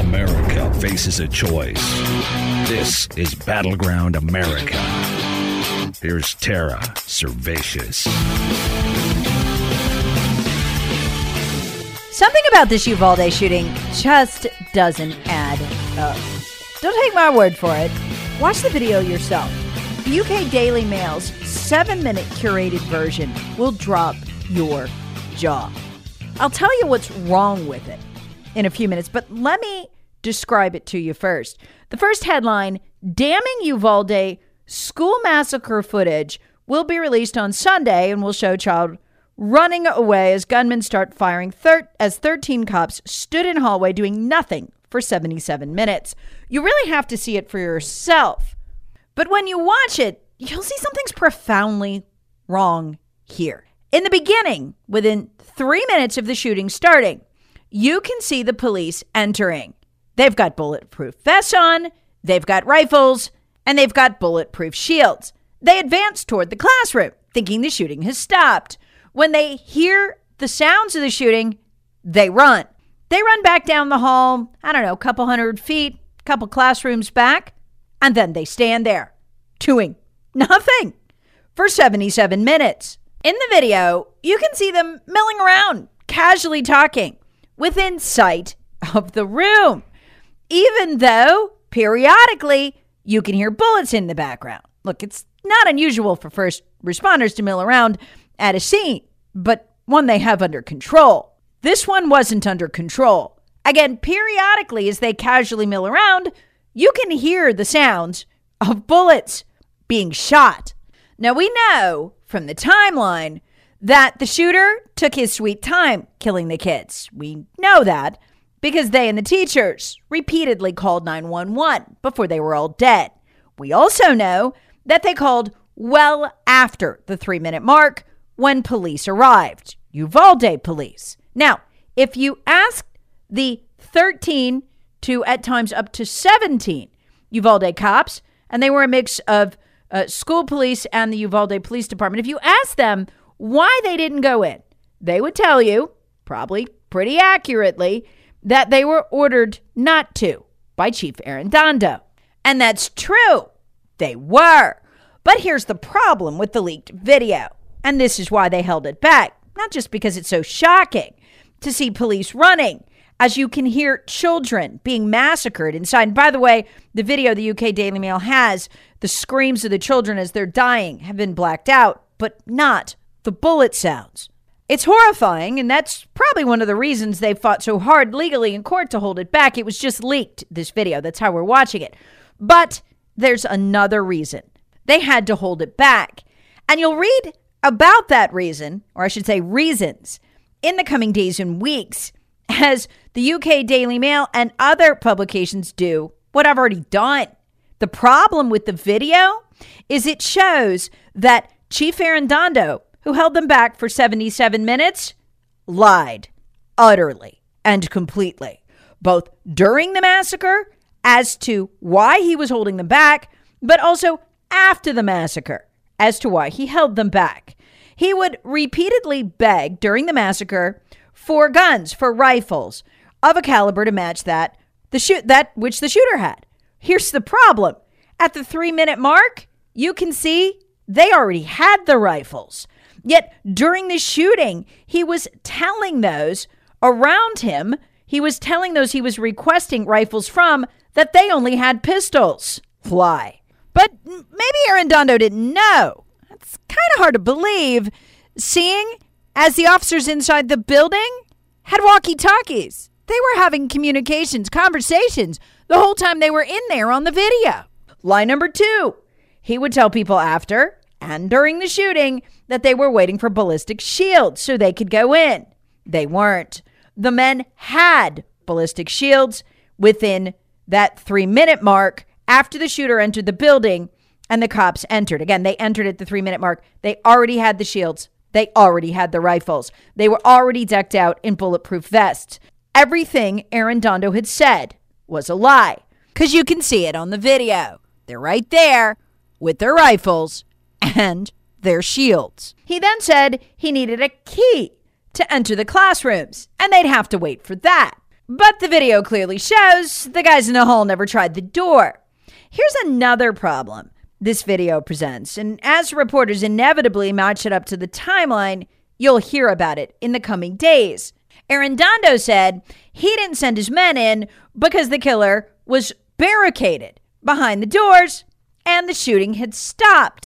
America faces a choice. This is Battleground America. Here's Tara Servatius. Something about this Uvalde shooting just doesn't add up. Don't take my word for it. Watch the video yourself. The UK Daily Mail's 7-minute curated version will drop your jaw. I'll tell you what's wrong with it in a few minutes, but let me describe it to you first. The first headline, damning Uvalde school massacre footage will be released on Sunday and will show child running away as gunmen start firing as 13 cops stood in hallway doing nothing for 77 minutes. You really have to see it for yourself. But when you watch it, you'll see something's profoundly wrong here. In the beginning, within 3 minutes of the shooting starting, you can see the police entering. They've got bulletproof vests on, they've got rifles, and they've got bulletproof shields. They advance toward the classroom, thinking the shooting has stopped. When they hear the sounds of the shooting, they run. They run back down the hall, I don't know, a couple hundred feet, a couple classrooms back, and then they stand there, doing nothing for 77 minutes. In the video, you can see them milling around, casually talking, within sight of the room, even though periodically you can hear bullets in the background. Look, it's not unusual for first responders to mill around at a scene, but one they have under control. This one wasn't under control. Again, periodically as they casually mill around, you can hear the sounds of bullets being shot. Now, we know from the timeline that the shooter took his sweet time killing the kids. We know that because they and the teachers repeatedly called 911 before they were all dead. We also know that they called well after the 3-minute mark when police arrived, Uvalde police. Now, if you asked the 13 to at times up to 17 Uvalde cops, and they were a mix of school police and the Uvalde Police Department, if you asked them why they didn't go in, they would tell you, probably pretty accurately, that they were ordered not to by Chief Arredondo. And that's true. They were. But here's the problem with the leaked video. And this is why they held it back. Not just because it's so shocking to see police running as you can hear children being massacred inside. And by the way, the video the UK Daily Mail has, the screams of the children as they're dying have been blacked out, but not the bullet sounds. It's horrifying, and that's probably one of the reasons they fought so hard legally in court to hold it back. It was just leaked, this video. That's how we're watching it. But there's another reason. They had to hold it back. And you'll read about that reason, or I should say reasons, in the coming days and weeks as the UK Daily Mail and other publications do what I've already done. The problem with the video is it shows that Chief Arredondo, who held them back for 77 minutes, lied utterly and completely, both during the massacre as to why he was holding them back, but also after the massacre as to why he held them back. He would repeatedly beg during the massacre for guns, for rifles of a caliber to match that which the shooter had. Here's the problem. At the 3-minute mark, you can see they already had the rifles. Yet during the shooting, he was telling those around him he was telling those he was requesting rifles from that they only had pistols. Why? But maybe Arredondo didn't know. It's kind of hard to believe, seeing as the officers inside the building had walkie-talkies. They were having conversations, the whole time they were in there on the video. Lie number two. He would tell people after and during the shooting that they were waiting for ballistic shields so they could go in. They weren't. The men had ballistic shields within that 3-minute mark after the shooter entered the building and the cops entered. Again, they entered at the 3-minute mark. They already had the shields. They already had the rifles. They were already decked out in bulletproof vests. Everything Arredondo had said was a lie, because you can see it on the video. They're right there with their rifles and their shields. He then said he needed a key to enter the classrooms, and they'd have to wait for that. But the video clearly shows the guys in the hall never tried the door. Here's another problem this video presents, and as reporters inevitably match it up to the timeline, you'll hear about it in the coming days. Arredondo said he didn't send his men in because the killer was barricaded behind the doors and the shooting had stopped.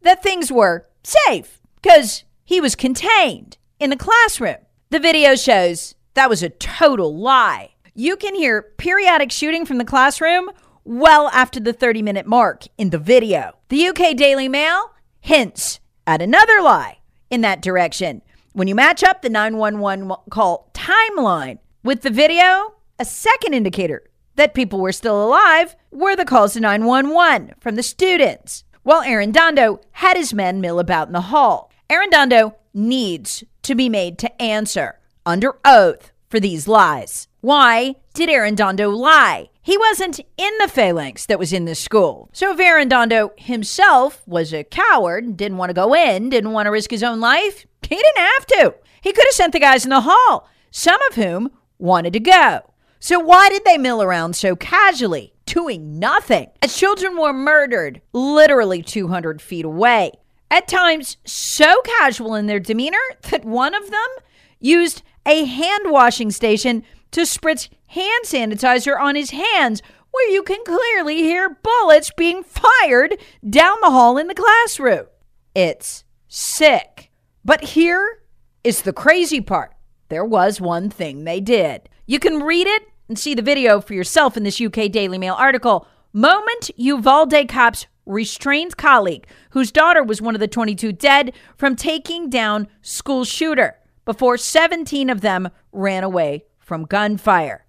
That things were safe because he was contained in the classroom. The video shows that was a total lie. You can hear periodic shooting from the classroom well after the 30-minute mark in the video. The UK Daily Mail hints at another lie in that direction. When you match up the 911 call timeline with the video, a second indicator that people were still alive were the calls to 911 from the students, while Arredondo had his men mill about in the hall. Arredondo needs to be made to answer under oath for these lies. Why did Arredondo lie? He wasn't in the phalanx that was in this school. So if Arredondo himself was a coward, didn't want to go in, didn't want to risk his own life, he didn't have to. He could have sent the guys in the hall, some of whom wanted to go. So why did they mill around so casually, doing nothing, as children were murdered literally 200 feet away? At times, so casual in their demeanor that one of them used a hand-washing station to spritz hand sanitizer on his hands, where you can clearly hear bullets being fired down the hall in the classroom. It's sick. But here is the crazy part. There was one thing they did. You can read it and see the video for yourself in this UK Daily Mail article. Moment Uvalde cops restrained colleague, whose daughter was one of the 22 dead, from taking down school shooter before 17 of them ran away from gunfire.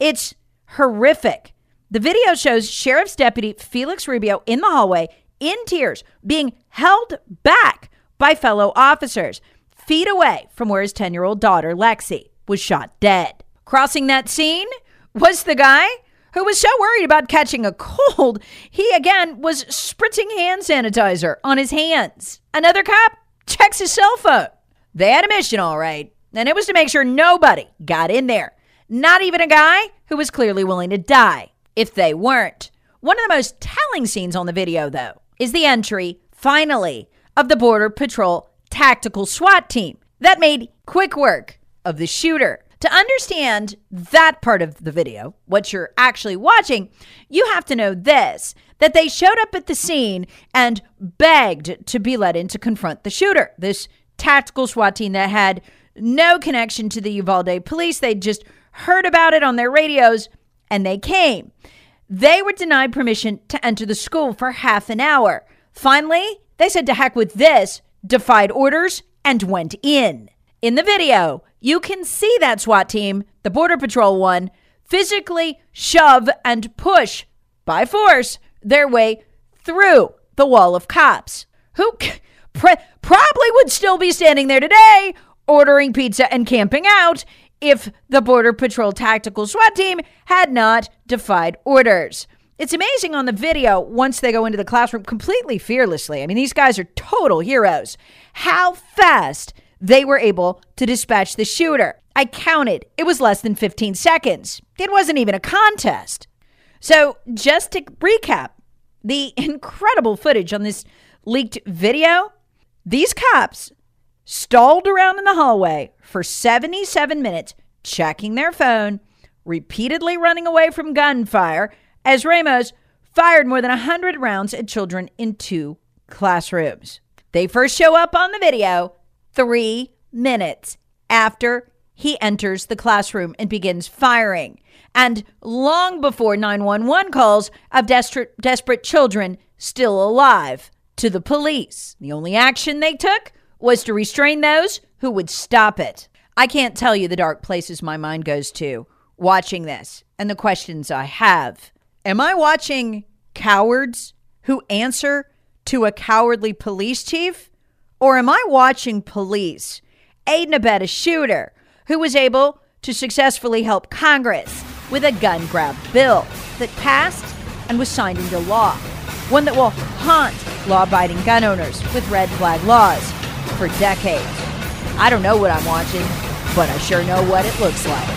It's horrific. The video shows Sheriff's Deputy Felix Rubio in the hallway, in tears, being held back by fellow officers, feet away from where his 10-year-old daughter, Lexi, was shot dead. Crossing that scene was the guy who was so worried about catching a cold, he again was spritzing hand sanitizer on his hands. Another cop checks his cell phone. They had a mission, all right, and it was to make sure nobody got in there, not even a guy who was clearly willing to die if they weren't. One of the most telling scenes on the video, though, is the entry, finally, of the Border Patrol tactical SWAT team that made quick work of the shooter. To understand that part of the video, what you're actually watching, you have to know this, that they showed up at the scene and begged to be let in to confront the shooter. This tactical SWAT team that had no connection to the Uvalde police, they just heard about it on their radios and they came. They were denied permission to enter the school for half an hour. Finally, they said to heck with this, defied orders, and went in. In the video, you can see that SWAT team, the Border Patrol one, physically shove and push, by force, their way through the wall of cops, who probably would still be standing there today, ordering pizza and camping out if the Border Patrol tactical SWAT team had not defied orders. It's amazing on the video, once they go into the classroom completely fearlessly. I mean, these guys are total heroes. How fast they were able to dispatch the shooter. I counted. It was less than 15 seconds. It wasn't even a contest. So just to recap, the incredible footage on this leaked video, these cops stalled around in the hallway for 77 minutes, checking their phone, repeatedly running away from gunfire, as Ramos fired more than 100 rounds at children in two classrooms. They first show up on the video 3 minutes after he enters the classroom and begins firing, and long before 911 calls of desperate children still alive to the police. The only action they took was to restrain those who would stop it. I can't tell you the dark places my mind goes to watching this and the questions I have. Am I watching cowards who answer to a cowardly police chief? Or am I watching police aid and abet a shooter who was able to successfully help Congress with a gun grab bill that passed and was signed into law? One that will haunt law-abiding gun owners with red flag laws for decades. I don't know what I'm watching, but I sure know what it looks like.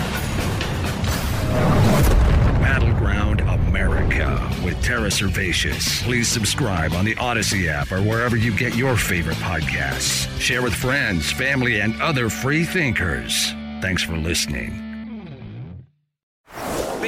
Battleground America with Tara Servatius. Please subscribe on the Odyssey app or wherever you get your favorite podcasts. Share with friends, family, and other free thinkers. Thanks for listening.